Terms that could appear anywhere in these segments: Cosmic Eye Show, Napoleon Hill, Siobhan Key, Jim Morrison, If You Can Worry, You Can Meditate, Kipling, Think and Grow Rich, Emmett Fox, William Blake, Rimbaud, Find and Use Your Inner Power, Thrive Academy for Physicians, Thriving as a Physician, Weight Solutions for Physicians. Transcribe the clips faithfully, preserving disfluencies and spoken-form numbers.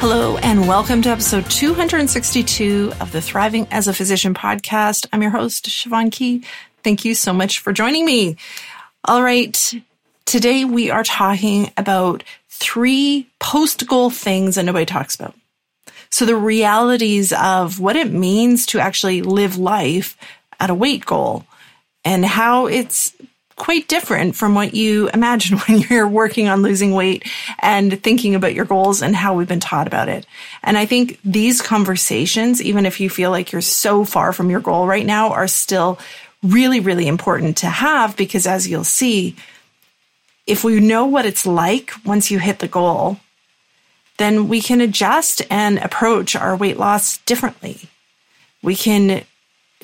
Hello and welcome to episode two hundred sixty-two of the Thriving as a Physician podcast. I'm your host, Siobhan Key. Thank you so much for joining me. All right, today we are talking about three post-goal things that nobody talks about. So the realities of what it means to actually live life at a weight goal and how it's quite different from what you imagine when you're working on losing weight and thinking about your goals and how we've been taught about it. And I think these conversations, even if you feel like you're so far from your goal right now, are still really, really important to have, because as you'll see, if we know what it's like once you hit the goal, then we can adjust and approach our weight loss differently. We can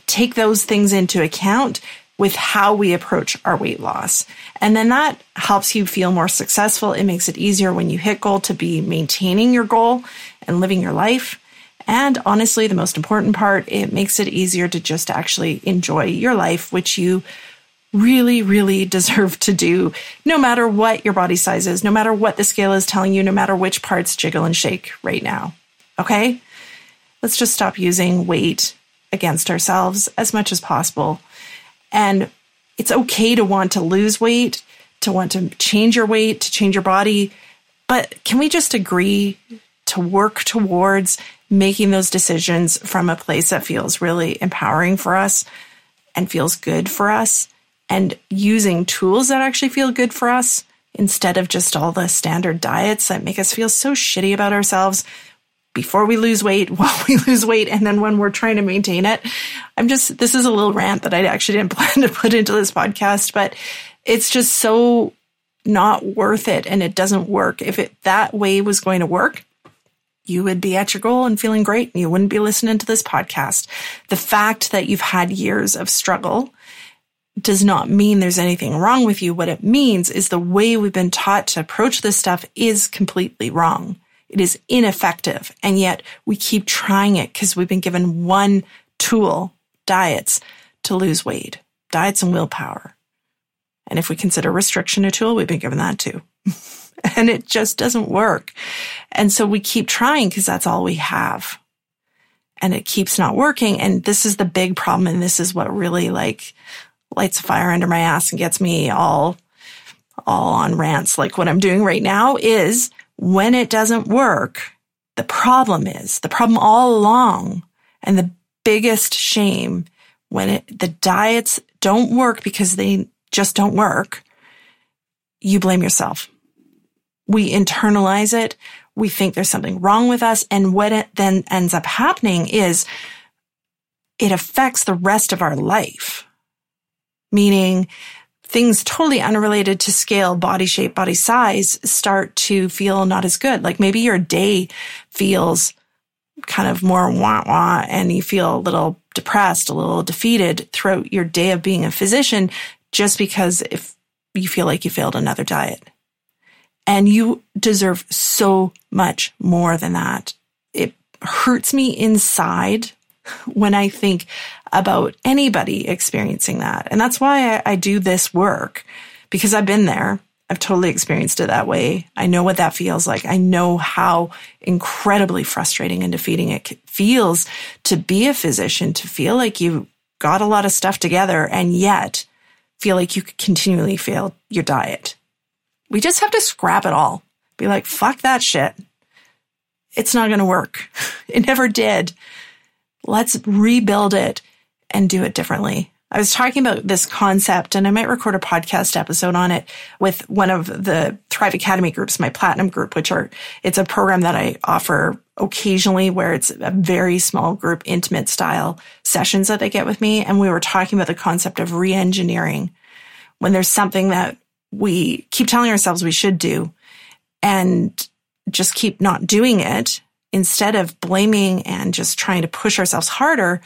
take those things into account with how we approach our weight loss. And then that helps you feel more successful. It makes it easier when you hit goal to be maintaining your goal and living your life. And honestly, the most important part, it makes it easier to just actually enjoy your life, which you really, really deserve to do, no matter what your body size is, no matter what the scale is telling you, no matter which parts jiggle and shake right now. Okay? Let's just stop using weight against ourselves as much as possible. And it's okay to want to lose weight, to want to change your weight, to change your body. But can we just agree to work towards making those decisions from a place that feels really empowering for us and feels good for us, and using tools that actually feel good for us instead of just all the standard diets that make us feel so shitty about ourselves before we lose weight, while we lose weight, and then when we're trying to maintain it. I'm just, this is a little rant that I actually didn't plan to put into this podcast, but it's just so not worth it, and it doesn't work. If it that way was going to work, you would be at your goal and feeling great, and you wouldn't be listening to this podcast. The fact that you've had years of struggle does not mean there's anything wrong with you. What it means is the way we've been taught to approach this stuff is completely wrong. It is ineffective, and yet we keep trying it because we've been given one tool, diets, to lose weight, diets and willpower. And if we consider restriction a tool, we've been given that too. And it just doesn't work. And so we keep trying because that's all we have. And it keeps not working. And this is the big problem. And this is what really like lights a fire under my ass and gets me all, all on rants. Like what I'm doing right now is, when it doesn't work, the problem is, the problem all along, and the biggest shame, when it, the diets don't work because they just don't work, you blame yourself. We internalize it. We think there's something wrong with us. And what it then ends up happening is it affects the rest of our life, meaning things totally unrelated to scale, body shape, body size start to feel not as good. Like maybe your day feels kind of more wah-wah, and you feel a little depressed, a little defeated throughout your day of being a physician, just because if you feel like you failed another diet. And you deserve so much more than that. It hurts me inside when I think about anybody experiencing that. And that's why I, I do this work, because I've been there. I've totally experienced it that way. I know what that feels like. I know how incredibly frustrating and defeating it feels to be a physician, to feel like you got a lot of stuff together and yet feel like you continually fail your diet. We just have to scrap it all. Be like, fuck that shit. It's not going to work. It never did. Let's rebuild it and do it differently. I was talking about this concept, and I might record a podcast episode on it with one of the Thrive Academy groups, my Platinum group, which are, it's a program that I offer occasionally where it's a very small group, intimate style sessions that they get with me. And we were talking about the concept of re-engineering when there's something that we keep telling ourselves we should do and just keep not doing it, instead of blaming and just trying to push ourselves harder,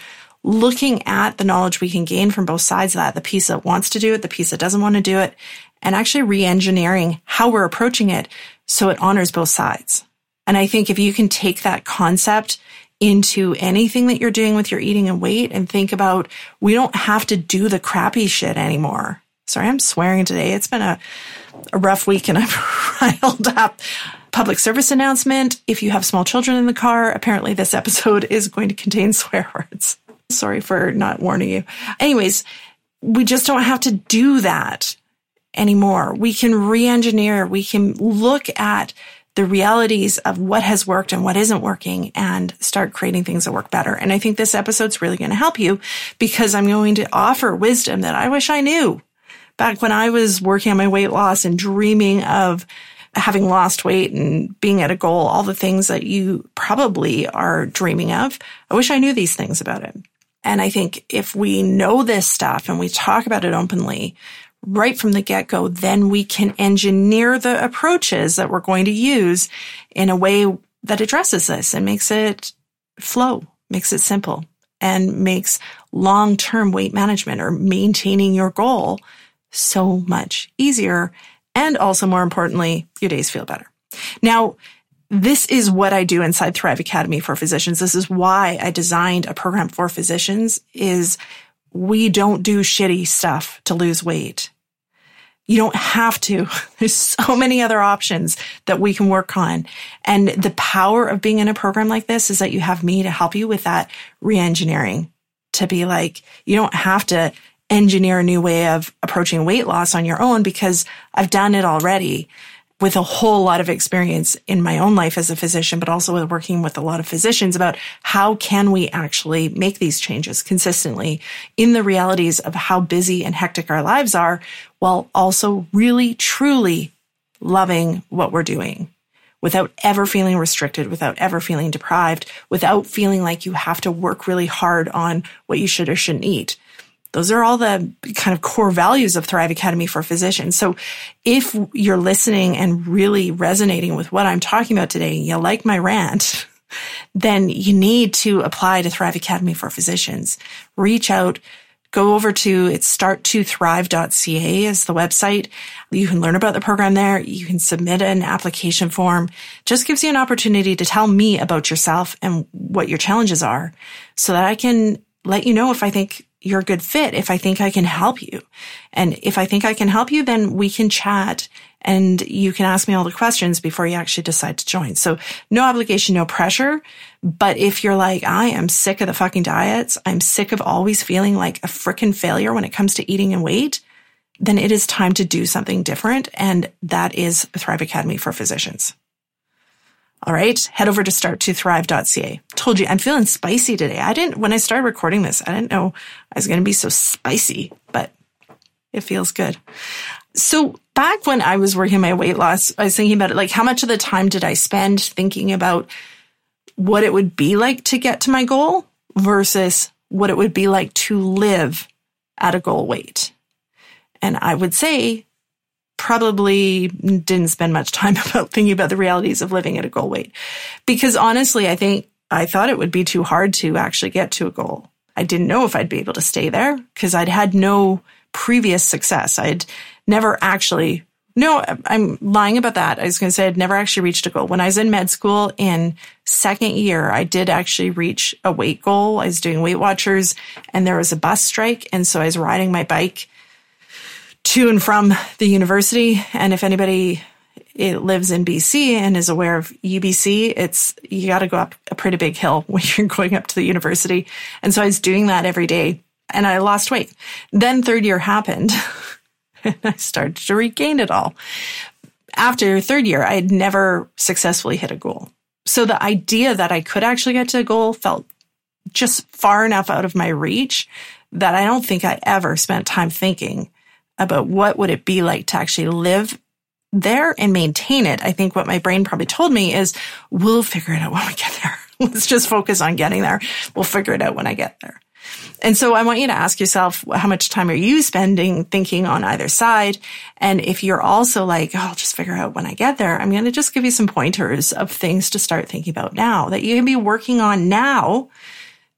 looking at the knowledge we can gain from both sides of that, the piece that wants to do it, the piece that doesn't want to do it, and actually re-engineering how we're approaching it so it honors both sides. And I think if you can take that concept into anything that you're doing with your eating and weight and think about, we don't have to do the crappy shit anymore. Sorry, I'm swearing today. It's been a, a rough week and I've riled up. Public service announcement. If you have small children in the car, apparently this episode is going to contain swear words. Sorry for not warning you. Anyways, we just don't have to do that anymore. We can re-engineer. We can look at the realities of what has worked and what isn't working and start creating things that work better. And I think this episode's really going to help you because I'm going to offer wisdom that I wish I knew back when I was working on my weight loss and dreaming of having lost weight and being at a goal, all the things that you probably are dreaming of. I wish I knew these things about it. And I think if we know this stuff and we talk about it openly right from the get-go, then we can engineer the approaches that we're going to use in a way that addresses this and makes it flow, makes it simple, and makes long-term weight management or maintaining your goal so much easier. And also, more importantly, your days feel better. Now, this is what I do inside Thrive Academy for Physicians. This is why I designed a program for physicians, is we don't do shitty stuff to lose weight. You don't have to. There's so many other options that we can work on. And the power of being in a program like this is that you have me to help you with that re-engineering, to be like, you don't have to engineer a new way of approaching weight loss on your own, because I've done it already with a whole lot of experience in my own life as a physician, but also with working with a lot of physicians about how can we actually make these changes consistently in the realities of how busy and hectic our lives are, while also really, truly loving what we're doing without ever feeling restricted, without ever feeling deprived, without feeling like you have to work really hard on what you should or shouldn't eat. Those are all the kind of core values of Thrive Academy for Physicians. So if you're listening and really resonating with what I'm talking about today, you like my rant, then you need to apply to Thrive Academy for Physicians. Reach out, go over to it's start to thrive dot c a is the website. You can learn about the program there. You can submit an application form. Just gives you an opportunity to tell me about yourself and what your challenges are so that I can let you know if I think you're a good fit, if I think I can help you. And if I think I can help you, then we can chat and you can ask me all the questions before you actually decide to join. So no obligation, no pressure. But if you're like, I am sick of the fucking diets, I'm sick of always feeling like a freaking failure when it comes to eating and weight, then it is time to do something different. And that is Thrive Academy for Physicians. All right, head over to start to thrive dot c a. Told you, I'm feeling spicy today. I didn't, when I started recording this, I didn't know I was going to be so spicy, but it feels good. So back when I was working my weight loss, I was thinking about it, like how much of the time did I spend thinking about what it would be like to get to my goal versus what it would be like to live at a goal weight? And I would say, probably didn't spend much time about thinking about the realities of living at a goal weight. Because honestly, I think I thought it would be too hard to actually get to a goal. I didn't know if I'd be able to stay there because I'd had no previous success. I'd never actually, no, I'm lying about that. I was going to say I'd never actually reached a goal. When I was in med school in second year, I did actually reach a weight goal. I was doing Weight Watchers and there was a bus strike. And so I was riding my bike to and from the university. And if anybody lives in B C and is aware of U B C, it's, you got to go up a pretty big hill when you're going up to the university. And so I was doing that every day and I lost weight. Then third year happened and I started to regain it all. after third year, I had never successfully hit a goal. So the idea that I could actually get to a goal felt just far enough out of my reach that I don't think I ever spent time thinking about what would it be like to actually live there and maintain it. I think what my brain probably told me is, we'll figure it out when we get there. Let's just focus on getting there. We'll figure it out when I get there. And so I want you to ask yourself, how much time are you spending thinking on either side? And if you're also like, oh, I'll just figure out when I get there, I'm going to just give you some pointers of things to start thinking about now that you can be working on now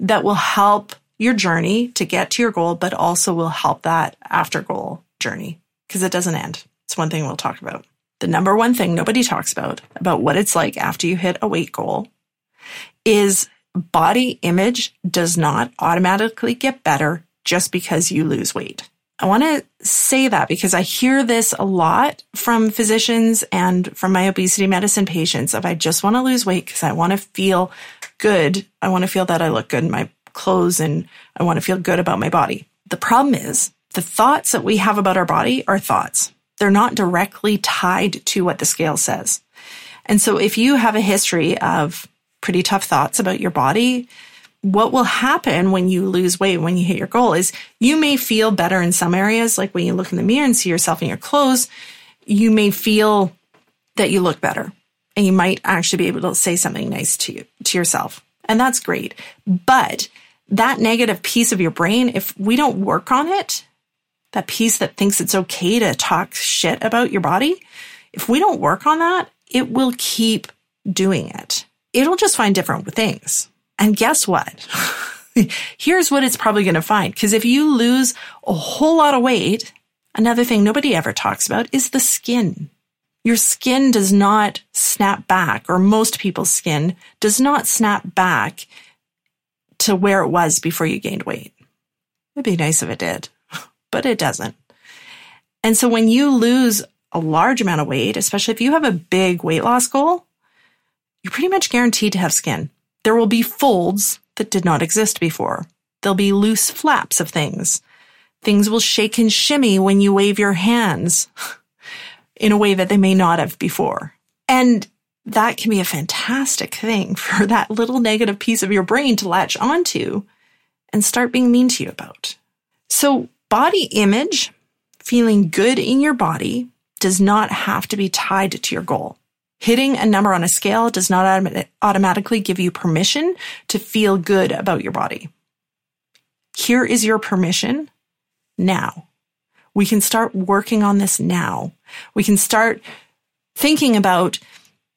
that will help your journey to get to your goal, but also will help that after goal journey, because it doesn't end. It's one thing we'll talk about. The number one thing nobody talks about, about what it's like after you hit a weight goal, is body image does not automatically get better just because you lose weight. I want to say that because I hear this a lot from physicians and from my obesity medicine patients of, I just want to lose weight because I want to feel good. I want to feel that I look good in my clothes and I want to feel good about my body. The problem is the thoughts that we have about our body are thoughts. They're not directly tied to what the scale says. And so if you have a history of pretty tough thoughts about your body, what will happen when you lose weight, when you hit your goal, is you may feel better in some areas. Like when you look in the mirror and see yourself in your clothes, you may feel that you look better and you might actually be able to say something nice to you, to yourself. And that's great. But that negative piece of your brain, if we don't work on it, that piece that thinks it's okay to talk shit about your body, if we don't work on that, it will keep doing it. It'll just find different things. And guess what? Here's what it's probably going to find. Because if you lose a whole lot of weight, another thing nobody ever talks about is the skin. Your skin does not snap back, or most people's skin does not snap back to where it was before you gained weight. It'd be nice if it did, but it doesn't. And so when you lose a large amount of weight, especially if you have a big weight loss goal, you're pretty much guaranteed to have skin. There will be folds that did not exist before. There'll be loose flaps of things. Things will shake and shimmy when you wave your hands in a way that they may not have before. And that can be a fantastic thing for that little negative piece of your brain to latch onto and start being mean to you about. So body image, feeling good in your body, does not have to be tied to your goal. Hitting a number on a scale does not autom- automatically give you permission to feel good about your body. Here is your permission now. We can start working on this now. We can start thinking about,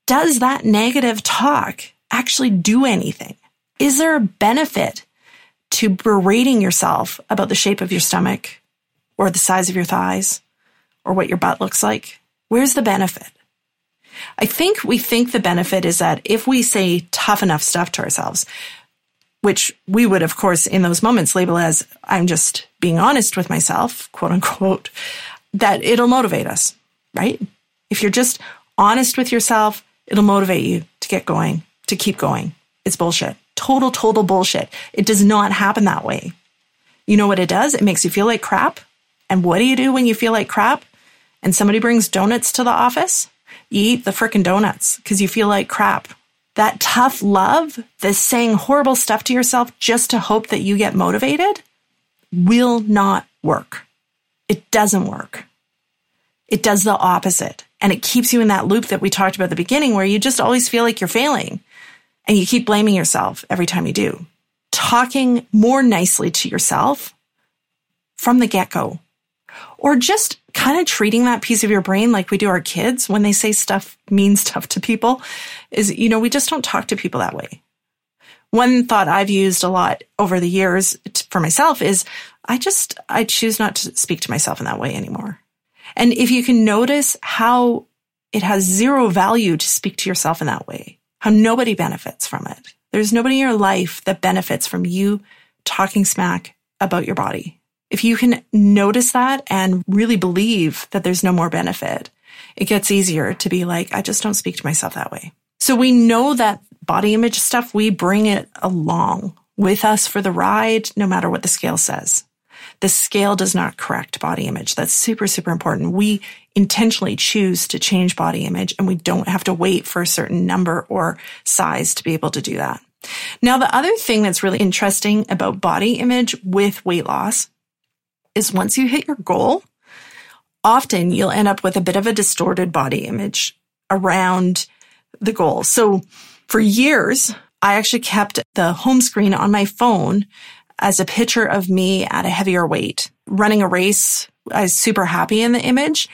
does that negative talk actually do anything? Is there a benefit to berating yourself about the shape of your stomach or the size of your thighs or what your butt looks like? Where's the benefit? I think we think the benefit is that if we say tough enough stuff to ourselves, which we would, of course, in those moments label as, I'm just being honest with myself, quote unquote, that it'll motivate us, right? If you're just honest with yourself, it'll motivate you to get going, to keep going. It's bullshit. Total, total bullshit. It does not happen that way. You know what it does? It makes you feel like crap. And what do you do when you feel like crap and somebody brings donuts to the office? You eat the frickin' donuts because you feel like crap. That tough love, this saying horrible stuff to yourself just to hope that you get motivated, will not work. It doesn't work. It does the opposite. And it keeps you in that loop that we talked about at the beginning where you just always feel like you're failing and you keep blaming yourself every time you do. Talking more nicely to yourself from the get-go, or just kind of treating that piece of your brain like we do our kids when they say stuff, mean stuff to people, is, you know, we just don't talk to people that way. One thought I've used a lot over the years for myself is I just, I choose not to speak to myself in that way anymore. And if you can notice how it has zero value to speak to yourself in that way, how nobody benefits from it. There's nobody in your life that benefits from you talking smack about your body. If you can notice that and really believe that there's no more benefit, it gets easier to be like, I just don't speak to myself that way. So we know that body image stuff, we bring it along with us for the ride, no matter what the scale says. The scale does not correct body image. That's super, super important. We intentionally choose to change body image, and we don't have to wait for a certain number or size to be able to do that. Now, the other thing that's really interesting about body image with weight loss is once you hit your goal, often you'll end up with a bit of a distorted body image around the goal. So for years, I actually kept the home screen on my phone as a picture of me at a heavier weight, running a race. I was super happy in the image,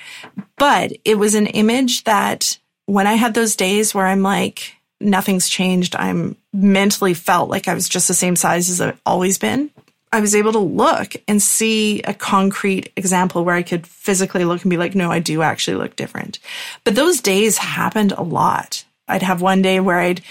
but it was an image that when I had those days where I'm like, nothing's changed, I'm mentally felt like I was just the same size as I've always been, I was able to look and see a concrete example where I could physically look and be like, no, I do actually look different. But those days happened a lot. I'd have one day where I'd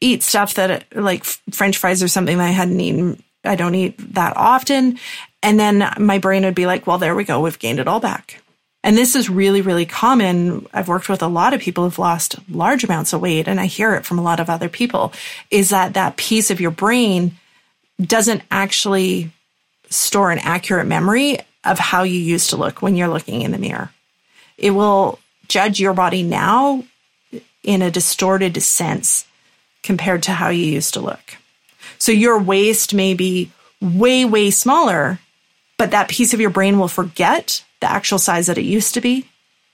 eat stuff that, like French fries or something that I hadn't eaten. I don't eat that often. And then my brain would be like, well, there we go. We've gained it all back. And this is really, really common. I've worked with a lot of people who've lost large amounts of weight, and I hear it from a lot of other people, is that that piece of your brain doesn't actually store an accurate memory of how you used to look when you're looking in the mirror. It will judge your body now in a distorted sense compared to how you used to look. So your waist may be way, way smaller, but that piece of your brain will forget the actual size that it used to be,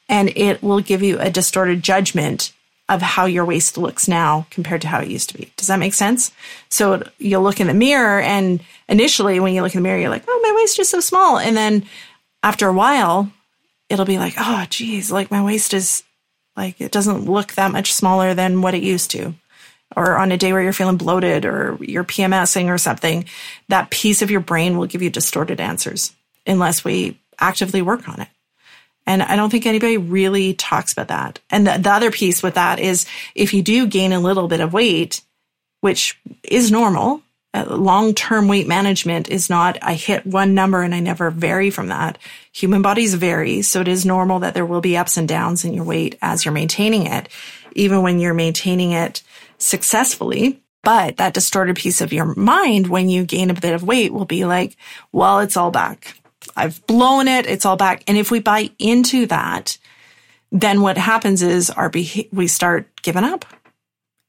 and it will give you a distorted judgment of how your waist looks now compared to how it used to be. Does that make sense? So you'll look in the mirror, and initially when you look in the mirror, you're like, oh, my waist is so small. And then after a while, it'll be like, oh, geez, like my waist is like, it doesn't look that much smaller than what it used to. Or on a day where you're feeling bloated or you're PMSing or something, that piece of your brain will give you distorted answers unless we actively work on it. And I don't think anybody really talks about that. And the, the other piece with that is if you do gain a little bit of weight, which is normal, uh, long-term weight management is not, I hit one number and I never vary from that. Human bodies vary. So it is normal that there will be ups and downs in your weight as you're maintaining it, even when you're maintaining it successfully. But that distorted piece of your mind when you gain a bit of weight will be like, well, it's all back. I've blown it. It's all back. And if we buy into that, then what happens is our beha- we start giving up,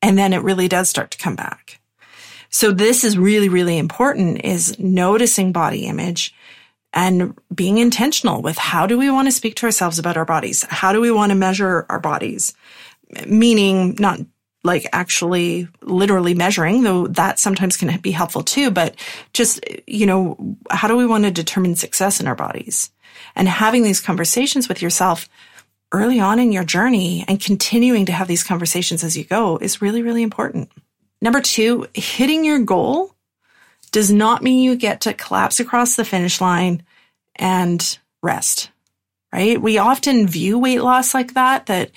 and then it really does start to come back. So this is really, really important, is noticing body image and being intentional with how do we want to speak to ourselves about our bodies? How do we want to measure our bodies? Meaning not like actually literally measuring, though that sometimes can be helpful too, but just, you know, how do we want to determine success in our bodies? And having these conversations with yourself early on in your journey and continuing to have these conversations as you go is really, really important. Number two, hitting your goal does not mean you get to collapse across the finish line and rest, right? We often view weight loss like that, that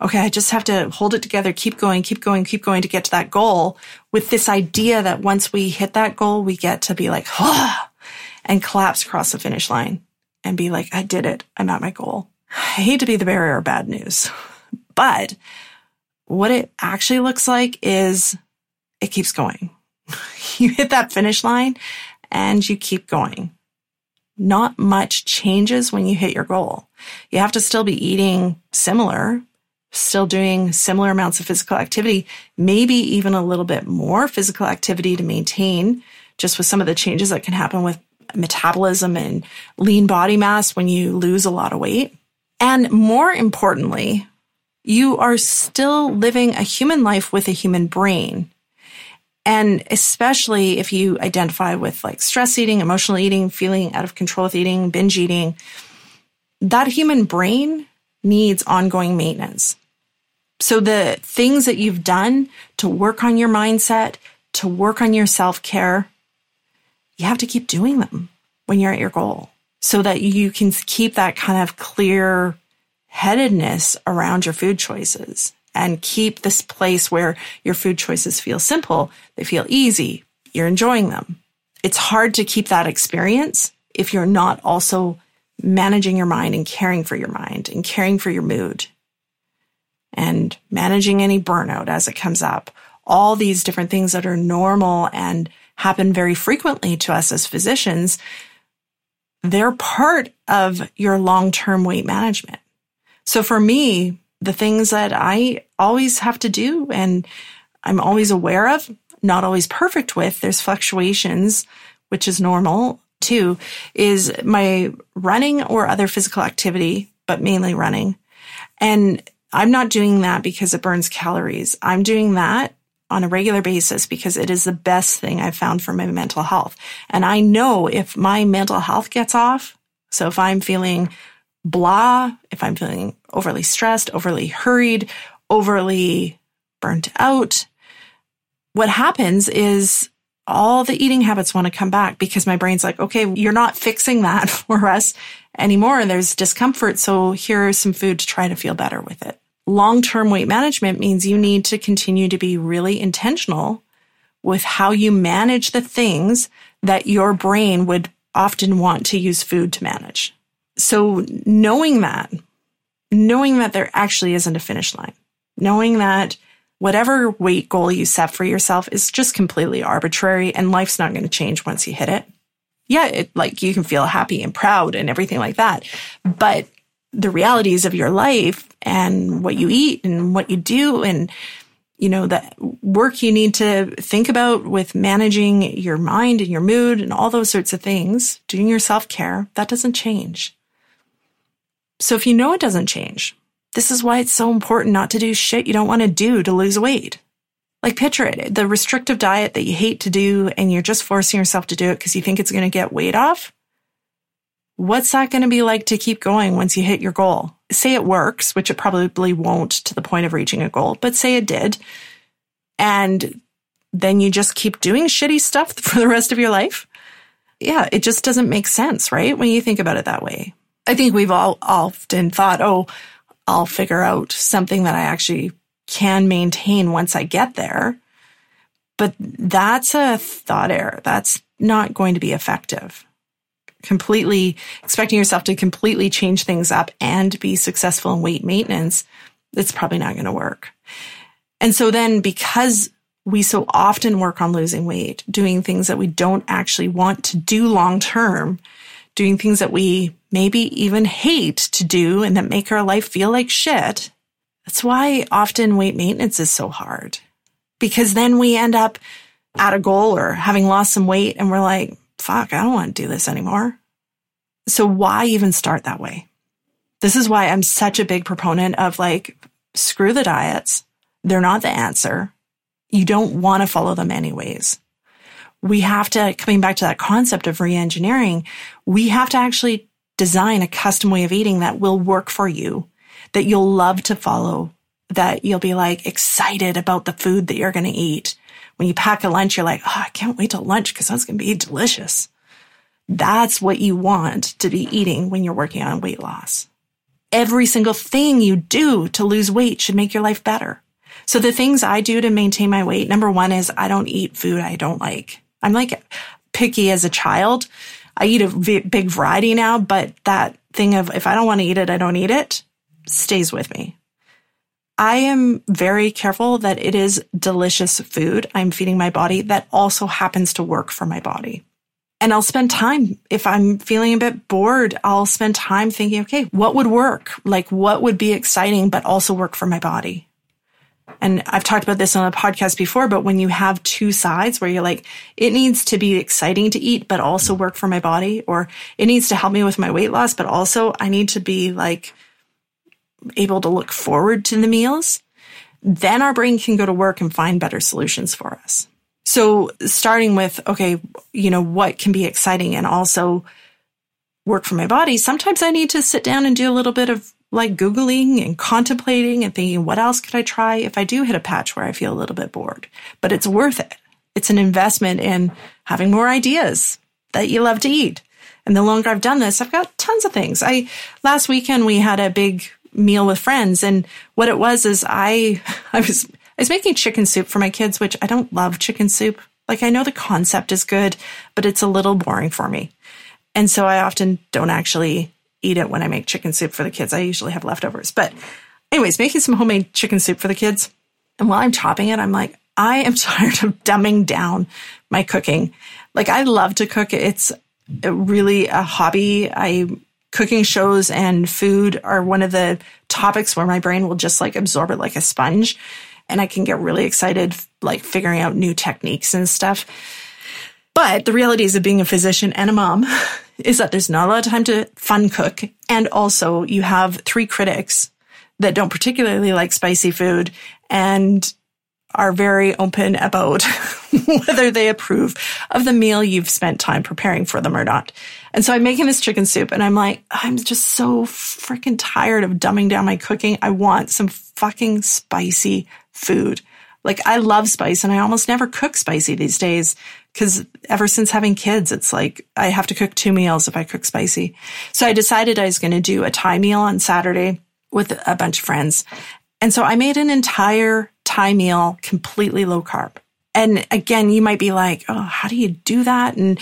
okay, I just have to hold it together, keep going, keep going, keep going to get to that goal, with this idea that once we hit that goal, we get to be like, ah, and collapse across the finish line and be like, I did it. I'm at my goal. I hate to be the bearer of bad news, but what it actually looks like is it keeps going. You hit that finish line and you keep going. Not much changes when you hit your goal. You have to still be eating similar, still doing similar amounts of physical activity, maybe even a little bit more physical activity to maintain, just with some of the changes that can happen with metabolism and lean body mass when you lose a lot of weight. And more importantly, you are still living a human life with a human brain. And especially if you identify with like stress eating, emotional eating, feeling out of control with eating, binge eating, that human brain needs ongoing maintenance. So the things that you've done to work on your mindset, to work on your self-care, you have to keep doing them when you're at your goal so that you can keep that kind of clear-headedness around your food choices and keep this place where your food choices feel simple, they feel easy, you're enjoying them. It's hard to keep that experience if you're not also managing your mind and caring for your mind and caring for your mood and managing any burnout as it comes up. All these different things that are normal and happen very frequently to us as physicians, they're part of your long-term weight management. So for me, the things that I always have to do and I'm always aware of, not always perfect with, there's fluctuations, which is normal too, is my running or other physical activity, but mainly running. And I'm not doing that because it burns calories. I'm doing that on a regular basis because it is the best thing I've found for my mental health. And I know if my mental health gets off, so if I'm feeling blah, if I'm feeling overly stressed, overly hurried, overly burnt out, what happens is all the eating habits want to come back because my brain's like, okay, you're not fixing that for us anymore. There's discomfort. So here is some food to try to feel better with it. Long-term weight management means you need to continue to be really intentional with how you manage the things that your brain would often want to use food to manage. So knowing that, knowing that there actually isn't a finish line, knowing that whatever weight goal you set for yourself is just completely arbitrary and life's not going to change once you hit it. Yeah, it, like you can feel happy and proud and everything like that. But the realities of your life and what you eat and what you do and, you know, the work you need to think about with managing your mind and your mood and all those sorts of things, doing your self-care, that doesn't change. So if you know it doesn't change, this is why it's so important not to do shit you don't want to do to lose weight. Like picture it, the restrictive diet that you hate to do and you're just forcing yourself to do it because you think it's going to get weight off. What's that going to be like to keep going once you hit your goal? Say it works, which it probably won't to the point of reaching a goal, but say it did. And then you just keep doing shitty stuff for the rest of your life. Yeah, it just doesn't make sense, right? When you think about it that way. I think we've all often thought, oh, I'll figure out something that I actually can maintain once I get there. But that's a thought error. That's not going to be effective. Completely expecting yourself to completely change things up and be successful in weight maintenance, it's probably not going to work. And so then because we so often work on losing weight, doing things that we don't actually want to do long term, doing things that we maybe even hate to do and that make our life feel like shit, that's why often weight maintenance is so hard. Because then we end up at a goal or having lost some weight and we're like, fuck, I don't want to do this anymore. So why even start that way? This is why I'm such a big proponent of like, screw the diets. They're not the answer. You don't want to follow them anyways. We have to, coming back to that concept of re-engineering, we have to actually design a custom way of eating that will work for you, that you'll love to follow, that you'll be like excited about the food that you're going to eat. When you pack a lunch, you're like, oh, I can't wait till lunch because that's going to be delicious. That's what you want to be eating when you're working on weight loss. Every single thing you do to lose weight should make your life better. So the things I do to maintain my weight, number one is I don't eat food I don't like. I'm like picky as a child. I eat a v- big variety now, but that thing of if I don't want to eat it, I don't eat it, stays with me. I am very careful that it is delicious food I'm feeding my body that also happens to work for my body. And I'll spend time, if I'm feeling a bit bored, I'll spend time thinking, okay, what would work? Like what would be exciting, but also work for my body? And I've talked about this on the podcast before, but when you have two sides where you're like, it needs to be exciting to eat, but also work for my body, or it needs to help me with my weight loss, but also I need to be like, able to look forward to the meals, then our brain can go to work and find better solutions for us. So starting with, okay, you know, what can be exciting and also work for my body? Sometimes I need to sit down and do a little bit of like Googling and contemplating and thinking, what else could I try if I do hit a patch where I feel a little bit bored? But it's worth it. It's an investment in having more ideas that you love to eat. And the longer I've done this, I've got tons of things. I, last weekend we had a big meal with friends. And what it was is I I was I was making chicken soup for my kids, which I don't love chicken soup. Like I know the concept is good, but it's a little boring for me. And so I often don't actually eat it when I make chicken soup for the kids. I usually have leftovers. But anyways, making some homemade chicken soup for the kids. And while I'm chopping it, I'm like, I am tired of dumbing down my cooking. Like I love to cook. It's really a hobby. I cooking shows and food are one of the topics where my brain will just like absorb it like a sponge. And I can get really excited, like figuring out new techniques and stuff. But the reality is of being a physician and a mom is that there's not a lot of time to fun cook. And also you have three critics that don't particularly like spicy food and are very open about whether they approve of the meal you've spent time preparing for them or not. And so I'm making this chicken soup and I'm like, I'm just so freaking tired of dumbing down my cooking. I want some fucking spicy food. Like I love spice and I almost never cook spicy these days because ever since having kids, it's like I have to cook two meals if I cook spicy. So I decided I was going to do a Thai meal on Saturday with a bunch of friends. And so I made an entire Thai meal, completely low carb. And again, you might be like, oh, how do you do that? And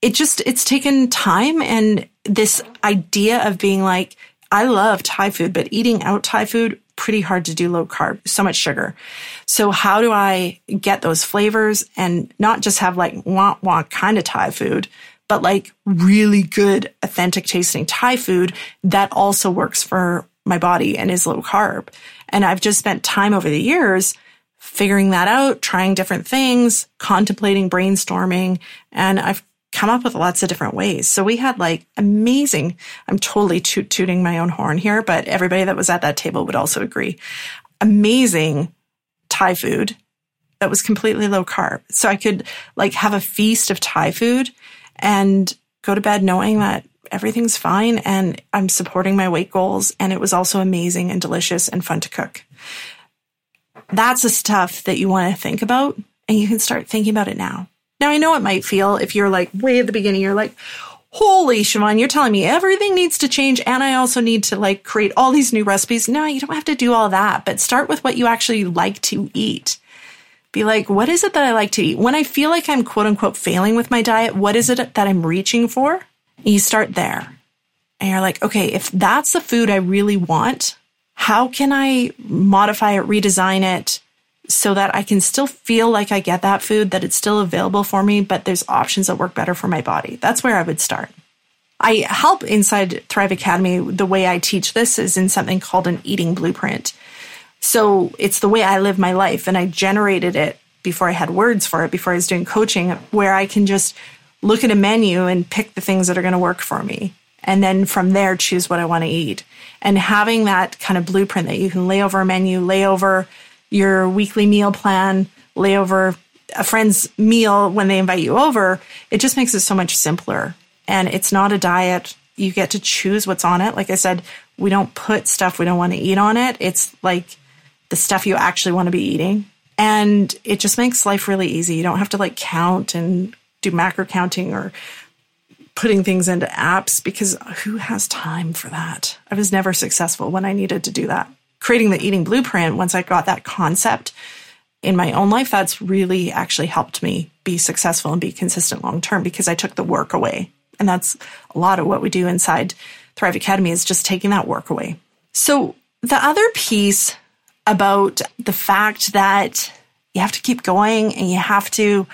it just, it's taken time. And this idea of being like, I love Thai food, but eating out Thai food, pretty hard to do low carb, so much sugar. So how do I get those flavors and not just have like wah wah kind of Thai food, but like really good, authentic tasting Thai food that also works for my body and is low carb. And I've just spent time over the years figuring that out, trying different things, contemplating, brainstorming, and I've come up with lots of different ways. So we had like amazing, I'm totally toot- tooting my own horn here, but everybody that was at that table would also agree, amazing Thai food that was completely low carb. So I could like have a feast of Thai food and go to bed knowing that everything's fine and I'm supporting my weight goals. And it was also amazing and delicious and fun to cook. That's the stuff that you want to think about and you can start thinking about it now. Now, I know it might feel if you're like way at the beginning, you're like, holy Siobhan, you're telling me everything needs to change. And I also need to like create all these new recipes. No, you don't have to do all that, but start with what you actually like to eat. Be like, what is it that I like to eat? When I feel like I'm quote unquote failing with my diet, what is it that I'm reaching for? You start there and you're like, okay, if that's the food I really want, how can I modify it, redesign it so that I can still feel like I get that food, that it's still available for me, but there's options that work better for my body. That's where I would start. I help inside Thrive Academy. The way I teach this is in something called an eating blueprint. So it's the way I live my life. And I generated it before I had words for it, before I was doing coaching, where I can just look at a menu and pick the things that are going to work for me. And then from there, choose what I want to eat. And having that kind of blueprint that you can lay over a menu, lay over your weekly meal plan, lay over a friend's meal when they invite you over, it just makes it so much simpler. And it's not a diet. You get to choose what's on it. Like I said, we don't put stuff we don't want to eat on it. It's like the stuff you actually want to be eating. And it just makes life really easy. You don't have to like count and do macro counting or putting things into apps because who has time for that? I was never successful when I needed to do that. Creating the eating blueprint, once I got that concept in my own life, that's really actually helped me be successful and be consistent long-term because I took the work away. And that's a lot of what we do inside Thrive Academy is just taking that work away. So the other piece about the fact that you have to keep going and you have to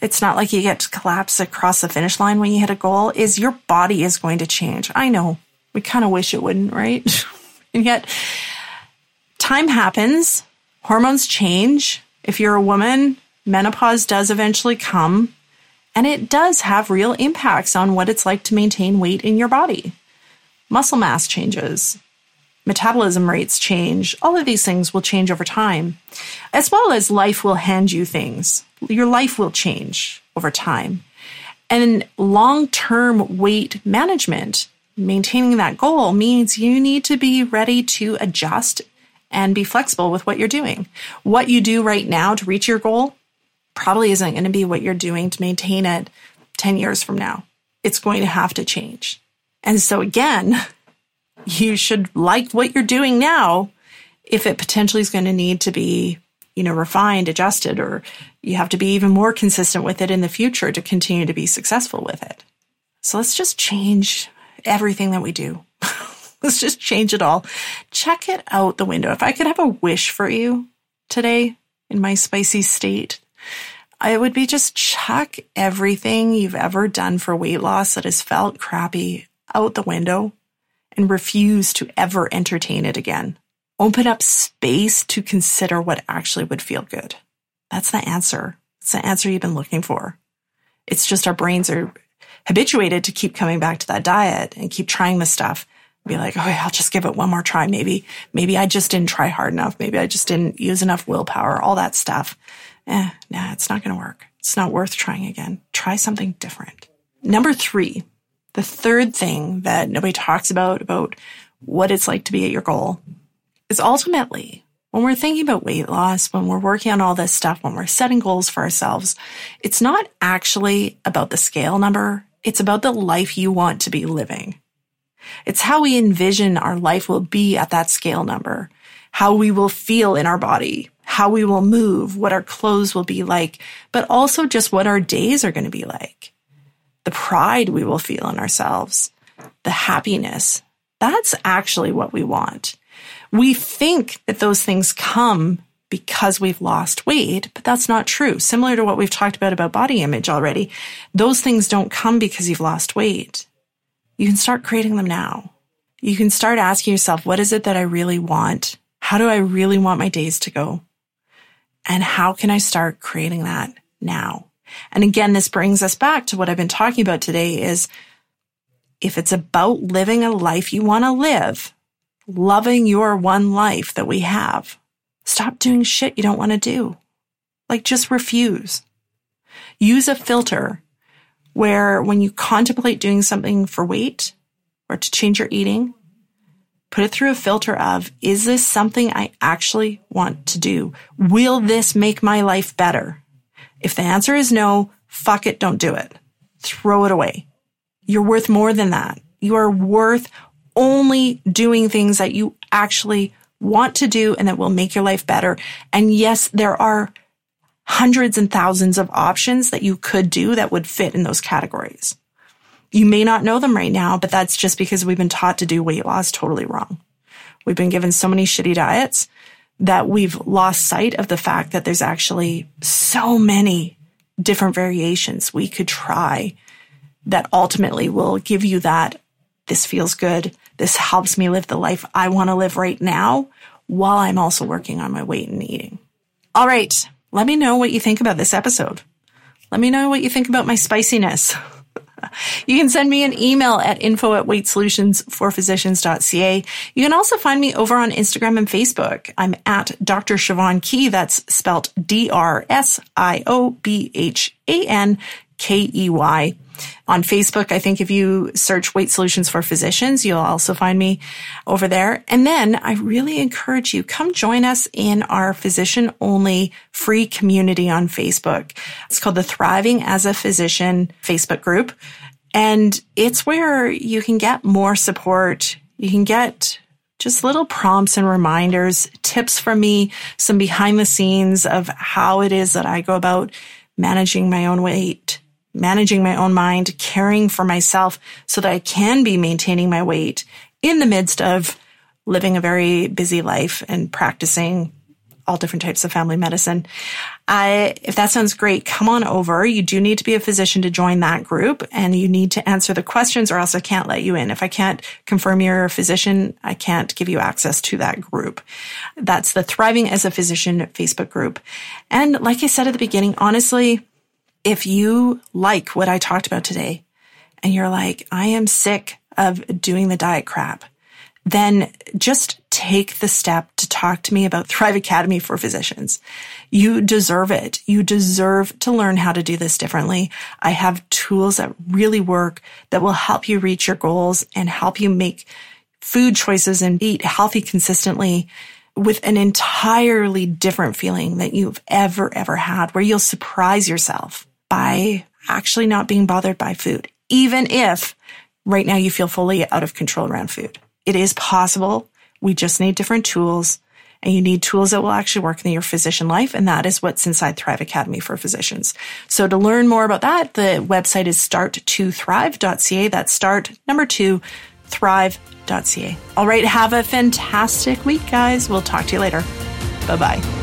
it's not like you get to collapse across the finish line when you hit a goal, is your body is going to change. I know, we kind of wish it wouldn't, right? And yet, time happens, hormones change. If you're a woman, menopause does eventually come, and it does have real impacts on what it's like to maintain weight in your body. Muscle mass changes, metabolism rates change. All of these things will change over time, as well as life will hand you things. Your life will change over time. And long-term weight management, maintaining that goal, means you need to be ready to adjust and be flexible with what you're doing. What you do right now to reach your goal probably isn't going to be what you're doing to maintain it ten years from now. It's going to have to change. And so again, you should like what you're doing now if it potentially is going to need to be, you know, refined, adjusted, or you have to be even more consistent with it in the future to continue to be successful with it. So let's just change everything that we do. Let's just change it all. Check it out the window. If I could have a wish for you today in my spicy state, I would be just chuck everything you've ever done for weight loss that has felt crappy out the window and refuse to ever entertain it again. Open up space to consider what actually would feel good. That's the answer. It's the answer you've been looking for. It's just our brains are habituated to keep coming back to that diet and keep trying this stuff. Be like, oh, I'll just give it one more try. Maybe, maybe I just didn't try hard enough. Maybe I just didn't use enough willpower, all that stuff. Eh, nah, it's not going to work. It's not worth trying again. Try something different. Number three, the third thing that nobody talks about, about what it's like to be at your goal, is ultimately when we're thinking about weight loss, when we're working on all this stuff, when we're setting goals for ourselves, it's not actually about the scale number. It's about the life you want to be living. It's how we envision our life will be at that scale number, how we will feel in our body, how we will move, what our clothes will be like, but also just what our days are going to be like, the pride we will feel in ourselves, the happiness. That's actually what we want. We think that those things come because we've lost weight, but that's not true. Similar to what we've talked about about body image already, those things don't come because you've lost weight. You can start creating them now. You can start asking yourself, what is it that I really want? How do I really want my days to go? And how can I start creating that now? And again, this brings us back to what I've been talking about today is if it's about living a life you want to live, loving your one life that we have, stop doing shit you don't want to do. Like just refuse. Use a filter where when you contemplate doing something for weight or to change your eating, put it through a filter of, is this something I actually want to do? Will this make my life better? If the answer is no, fuck it, don't do it. Throw it away. You're worth more than that. You are worth only doing things that you actually want to do and that will make your life better. And yes, there are hundreds and thousands of options that you could do that would fit in those categories. You may not know them right now, but that's just because we've been taught to do weight loss totally wrong. We've been given so many shitty diets that we've lost sight of the fact that there's actually so many different variations we could try that ultimately will give you that, this feels good, this helps me live the life I want to live right now while I'm also working on my weight and eating. All right. Let me know what you think about this episode. Let me know what you think about my spiciness. You can send me an email at info at weight solutions for physicians dot c a. You can also find me over on Instagram and Facebook. I'm at Doctor Siobhan Key. That's spelt D R S I O B H A N K E Y. On Facebook, I think if you search Weight Solutions for Physicians, you'll also find me over there. And then I really encourage you, come join us in our physician-only free community on Facebook. It's called the Thriving as a Physician Facebook group. And it's where you can get more support. You can get just little prompts and reminders, tips from me, some behind the scenes of how it is that I go about managing my own weight, managing my own mind, caring for myself so that I can be maintaining my weight in the midst of living a very busy life and practicing all different types of family medicine. I, if that sounds great, come on over. You do need to be a physician to join that group, and you need to answer the questions or else I can't let you in. If I can't confirm you're a physician, I can't give you access to that group. That's the Thriving as a Physician Facebook group. And like I said at the beginning, honestly, if you like what I talked about today and you're like, I am sick of doing the diet crap, then just take the step to talk to me about Thrive Academy for Physicians. You deserve it. You deserve to learn how to do this differently. I have tools that really work that will help you reach your goals and help you make food choices and eat healthy consistently with an entirely different feeling that you've ever, ever had, where you'll surprise yourself by actually not being bothered by food, even if right now you feel fully out of control around food. It is possible. We just need different tools, and you need tools that will actually work in your physician life, and that is what's inside Thrive Academy for Physicians. So to learn more about that, the website is start to thrive dot c a. That's start number two, thrive dot c a. All right, have a fantastic week, guys. We'll talk to you later. Bye-bye.